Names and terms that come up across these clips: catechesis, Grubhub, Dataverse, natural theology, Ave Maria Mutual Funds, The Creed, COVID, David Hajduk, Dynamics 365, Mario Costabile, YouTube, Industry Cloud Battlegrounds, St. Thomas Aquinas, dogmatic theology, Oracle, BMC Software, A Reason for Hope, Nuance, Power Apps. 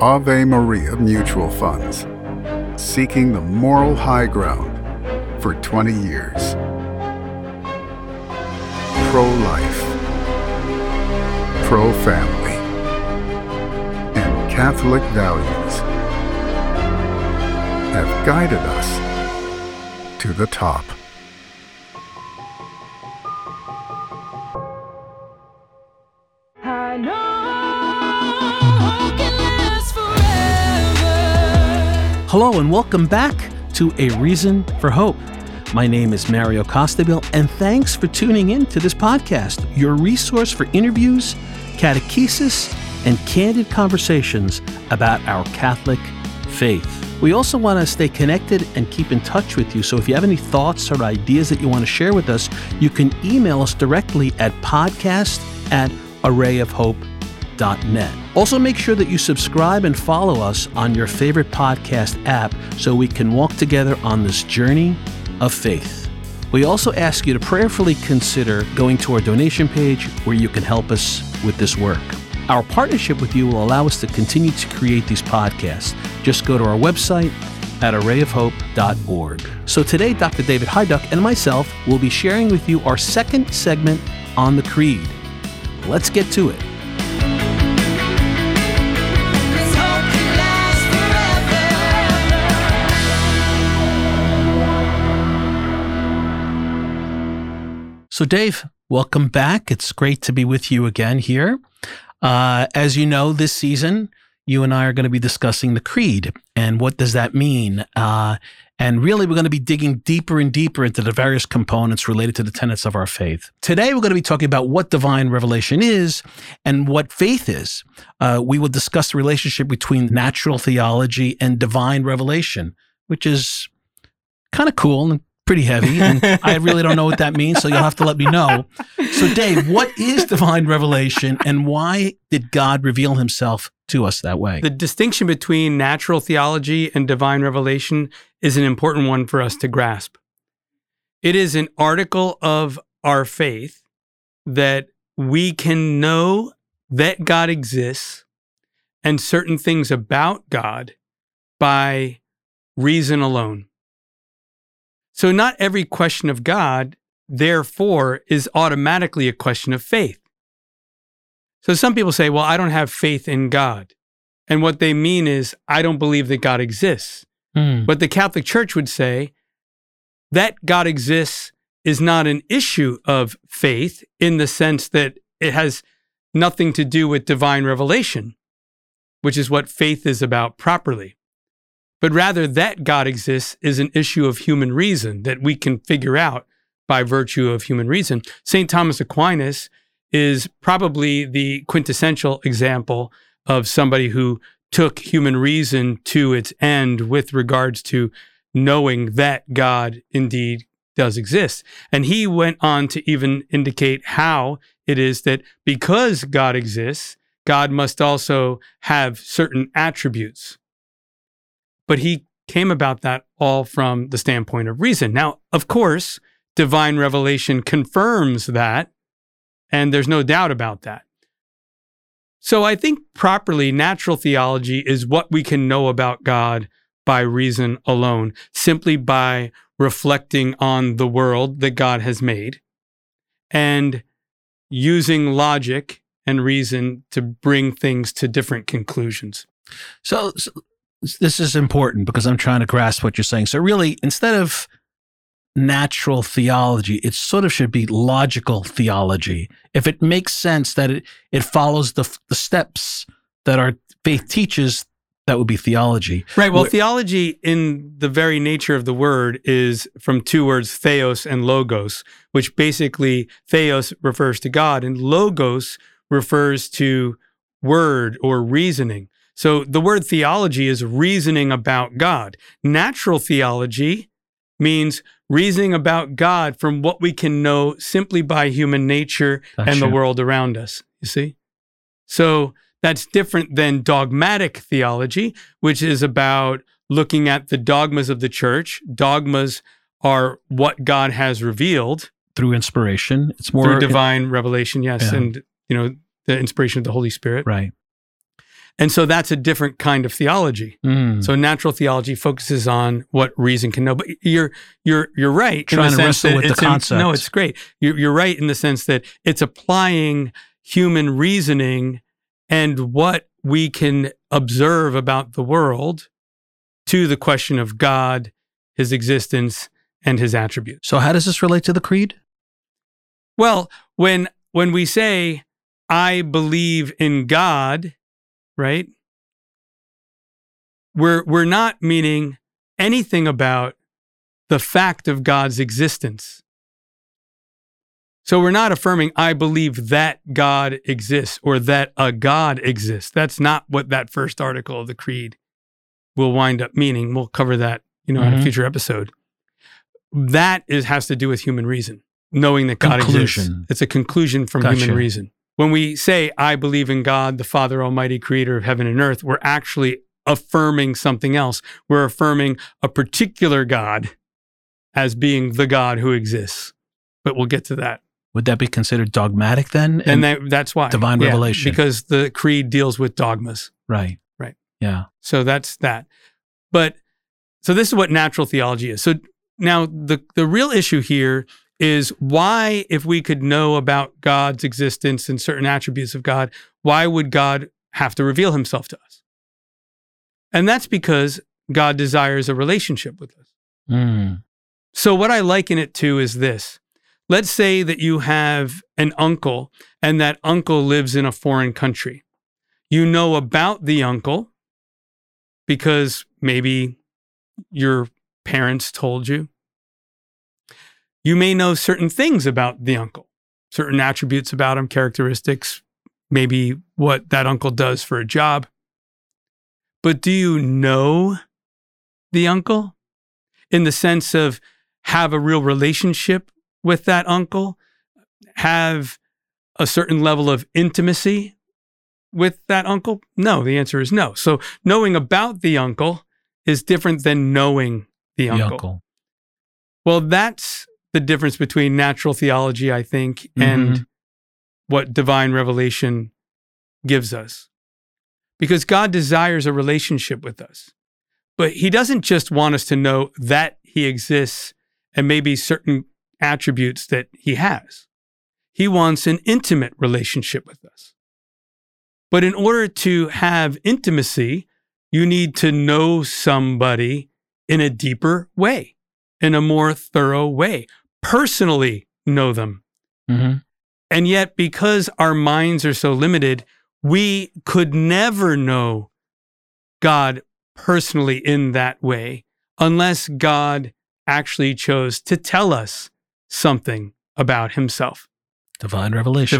Ave Maria Mutual Funds, seeking the moral high ground for 20 years. Pro-life, pro-family, and Catholic values have guided us to the top. I know hope can last forever. Hello and welcome back to A Reason for Hope. My name is Mario Costabile, and thanks for tuning in to this podcast, your resource for interviews, catechesis, and candid conversations about our Catholic faith. We also want to stay connected and keep in touch with you, so if you have any thoughts or ideas that you want to share with us, you can email us directly at podcast@arrayofhope.net. Also, make sure that you subscribe and follow us on your favorite podcast app so we can walk together on this journey of faith. We also ask you to prayerfully consider going to our donation page where you can help us with this work. Our partnership with you will allow us to continue to create these podcasts. Just go to our website at arrayofhope.org. So today, Dr. David Hajduk and myself will be sharing with you our second segment on the Creed. Let's get to it. So Dave, welcome back. It's great to be with you again here. As you know, this season, you and I are going to be discussing the Creed and what does that mean? And really, we're going to be digging deeper and deeper into the various components related to the tenets of our faith. Today, we're going to be talking about what divine revelation is and what faith is. We will discuss the relationship between natural theology and divine revelation, which is kind of cool and pretty heavy, and I really don't know what that means, so you'll have to let me know. So Dave, what is divine revelation, and why did God reveal himself to us that way? The distinction between natural theology and divine revelation is an important one for us to grasp. It is an article of our faith that we can know that God exists and certain things about God by reason alone. So not every question of God, therefore, is automatically a question of faith. So some people say, well, I don't have faith in God. And what they mean is, I don't believe that God exists. But the Catholic Church would say that God exists is not an issue of faith in the sense that it has nothing to do with divine revelation, which is what faith is about properly. But rather that God exists is an issue of human reason that we can figure out by virtue of human reason. St. Thomas Aquinas is probably the quintessential example of somebody who took human reason to its end with regards to knowing that God indeed does exist. And he went on to even indicate how it is that because God exists, God must also have certain attributes. But he came about that all from the standpoint of reason. Now, of course, divine revelation confirms that, and there's no doubt about that. So I think properly, natural theology is what we can know about God by reason alone, simply by reflecting on the world that God has made and using logic and reason to bring things to different conclusions. So this is important because I'm trying to grasp what you're saying. So really, instead of natural theology, it sort of should be logical theology. If it makes sense that it follows the steps that our faith teaches, that would be theology. Right. Well, theology in the very nature of the word is from two words, theos and logos, which basically theos refers to God and logos refers to word or reasoning. So the word theology is reasoning about God. Natural theology means reasoning about God from what we can know simply by human nature and the world around us, you see? So that's different than dogmatic theology, which is about looking at the dogmas of the church. Dogmas are what God has revealed. Through inspiration. It's more through divine revelation, yes, and the inspiration of the Holy Spirit. Right. And so that's a different kind of theology. So natural theology focuses on what reason can know. But you're right. Trying to wrestle with the concept. No, it's great. You're right in the sense that it's applying human reasoning and what we can observe about the world to the question of God, his existence, and his attributes. So how does this relate to the creed? Well, when we say, I believe in God, right? We're not meaning anything about the fact of God's existence. So we're not affirming, I believe that God exists or that a God exists. That's not what that first article of the creed will wind up meaning. We'll cover that, in a future episode. That has to do with human reason, knowing that God exists. It's a conclusion from human reason. When we say, I believe in God, the Father Almighty, creator of heaven and earth, we're actually affirming something else. We're affirming a particular God as being the God who exists. But we'll get to that. Would that be considered dogmatic then? And that's why. Divine revelation. Because the creed deals with dogmas. Right. Yeah. So that's that. But, so this is what natural theology is. So now the real issue here is why, if we could know about God's existence and certain attributes of God, why would God have to reveal himself to us? And that's because God desires a relationship with us. So what I liken it to is this. Let's say that you have an uncle, and that uncle lives in a foreign country. You know about the uncle because maybe your parents told you. You may know certain things about the uncle, certain attributes about him, characteristics, maybe what that uncle does for a job. But do you know the uncle in the sense of have a real relationship with that uncle, have a certain level of intimacy with that uncle? No, the answer is no. So knowing about the uncle is different than knowing the uncle. Well, that's the difference between natural theology, I think, and what divine revelation gives us. Because God desires a relationship with us, but he doesn't just want us to know that he exists and maybe certain attributes that he has. He wants an intimate relationship with us. But in order to have intimacy, you need to know somebody in a deeper way, in a more thorough way. Personally know them. And yet, because our minds are so limited, we could never know God personally in that way unless God actually chose to tell us something about himself. Divine revelation.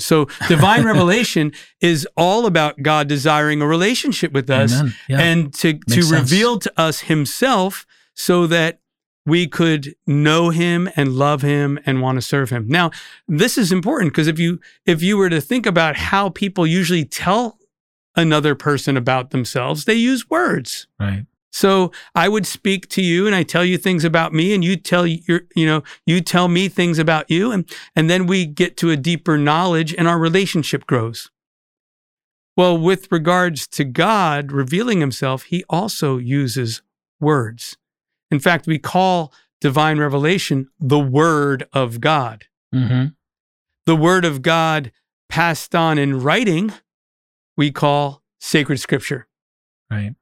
So divine revelation is all about God desiring a relationship with us and to reveal to us himself so that we could know him and love him and want to serve him. Now, this is important because if you were to think about how people usually tell another person about themselves, they use words. Right. So I would speak to you and I tell you things about me and you tell me things about you and then we get to a deeper knowledge and our relationship grows. Well, with regards to God revealing himself, he also uses words. In fact, we call divine revelation the Word of God. The Word of God passed on in writing, we call sacred scripture. Right.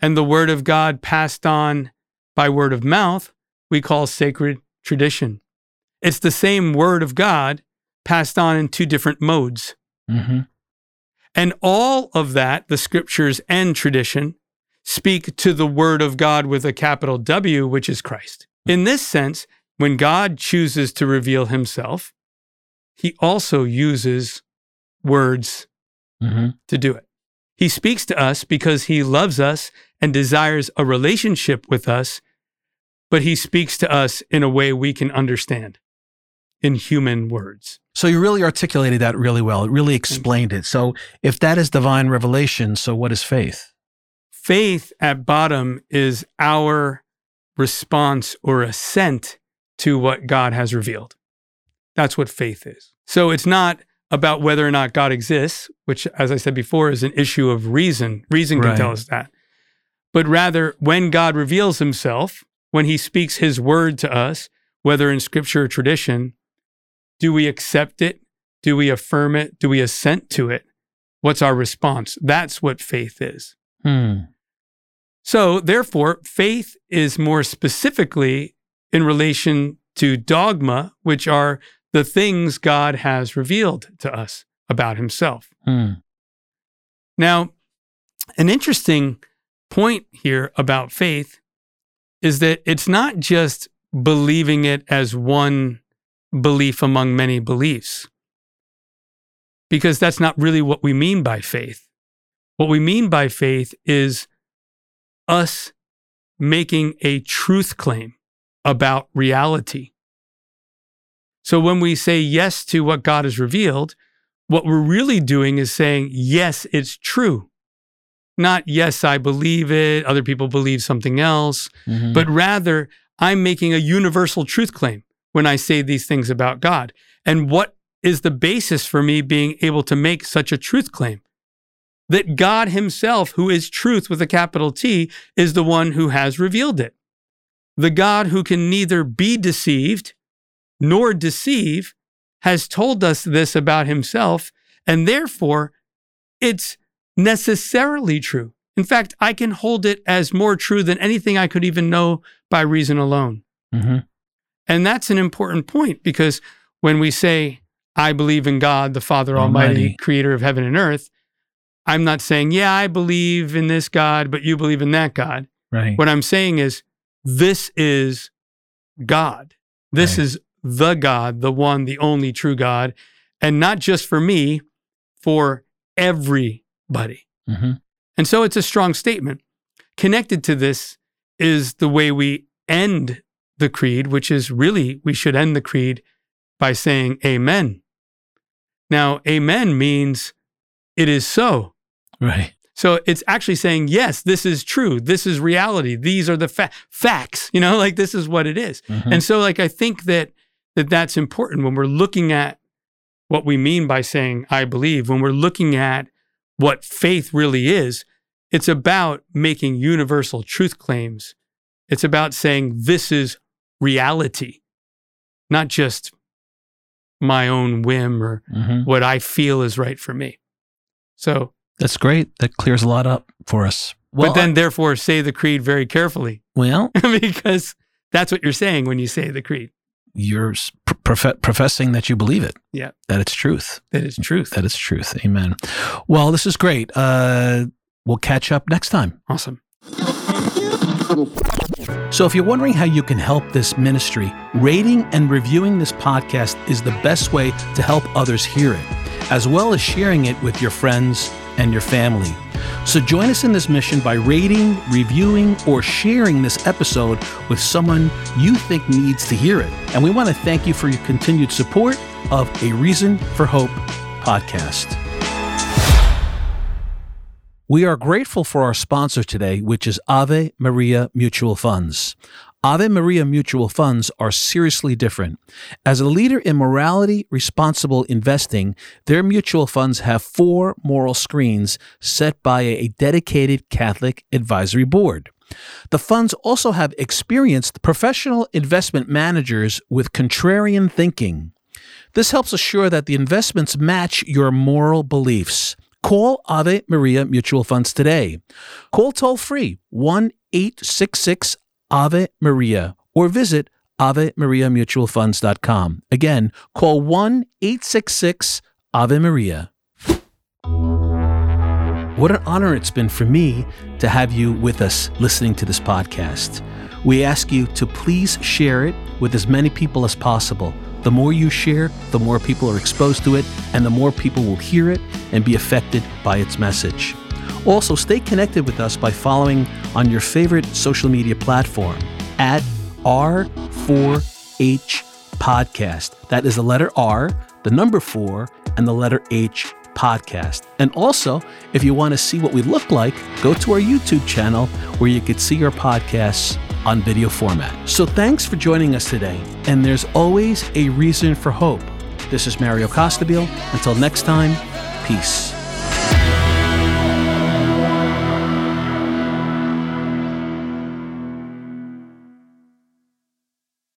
And the Word of God passed on by word of mouth, we call sacred tradition. It's the same Word of God passed on in two different modes. And all of that, the scriptures and tradition, speak to the Word of God with a capital W, which is Christ. In this sense, when God chooses to reveal himself, he also uses words to do it. He speaks to us because he loves us and desires a relationship with us, but he speaks to us in a way we can understand in human words. So you really articulated that really well. It really explained it. So if that is divine revelation, so what is faith? Faith at bottom is our response or assent to what God has revealed. That's what faith is. So it's not about whether or not God exists, which, as I said before, is an issue of reason. Reason can tell us that. But rather, when God reveals himself, when he speaks his word to us, whether in scripture or tradition, do we accept it? Do we affirm it? Do we assent to it? What's our response? That's what faith is. So therefore, faith is more specifically in relation to dogma, which are the things God has revealed to us about himself. Now, an interesting point here about faith is that it's not just believing it as one belief among many beliefs, because that's not really what we mean by faith. What we mean by faith is us making a truth claim about reality. So when we say yes to what God has revealed, what we're really doing is saying, yes, it's true. Not, yes, I believe it, other people believe something else, but rather I'm making a universal truth claim when I say these things about God. And what is the basis for me being able to make such a truth claim? That God himself, who is truth with a capital T, is the one who has revealed it. The God who can neither be deceived nor deceive has told us this about himself, and therefore it's necessarily true. In fact, I can hold it as more true than anything I could even know by reason alone. And that's an important point, because when we say, I believe in God, the Father Almighty, creator of heaven and earth, I'm not saying, yeah, I believe in this God, but you believe in that God. What I'm saying is, this is God. This is the God, the one, the only true God, and not just for me, for everybody. And so it's a strong statement. Connected to this is the way we end the creed, which is really, we should end the creed by saying amen. Now, amen means it is so. So it's actually saying, yes, this is true. This is reality. These are the facts, you know, like this is what it is. And so like, I think that that's important when we're looking at what we mean by saying, I believe, when we're looking at what faith really is, it's about making universal truth claims. It's about saying, this is reality, not just my own whim or what I feel is right for me. So that's great. That clears a lot up for us. Well, but then therefore say the creed very carefully. Well, because that's what you're saying when you say the creed. You're professing that you believe it. That it's truth. That it's truth. Amen. Well, this is great. We'll catch up next time. Awesome. So if you're wondering how you can help this ministry, rating and reviewing this podcast is the best way to help others hear it, as well as sharing it with your friends and your family. So join us in this mission by rating, reviewing, or sharing this episode with someone you think needs to hear it. And we want to thank you for your continued support of A Reason for Hope podcast. We are grateful for our sponsor today, which is Ave Maria Mutual Funds. Ave Maria Mutual Funds are seriously different. As a leader in morality, responsible investing, their mutual funds have four moral screens set by a dedicated Catholic advisory board. The funds also have experienced professional investment managers with contrarian thinking. This helps assure that the investments match your moral beliefs. Call Ave Maria Mutual Funds today. Call toll-free 1-866 Ave Maria, or visit AveMariaMutualFunds.com. Again, call 1-866 Ave Maria. What an honor it's been for me to have you with us listening to this podcast. We ask you to please share it with as many people as possible. The more you share, the more people are exposed to it, and the more people will hear it and be affected by its message. Also, stay connected with us by following on your favorite social media platform at R4H Podcast. That is the letter R, the number 4, and the letter H Podcast. And also, if you want to see what we look like, go to our YouTube channel where you could see our podcasts on video format. So thanks for joining us today. And there's always a reason for hope. This is Mario Costabile. Until next time, peace.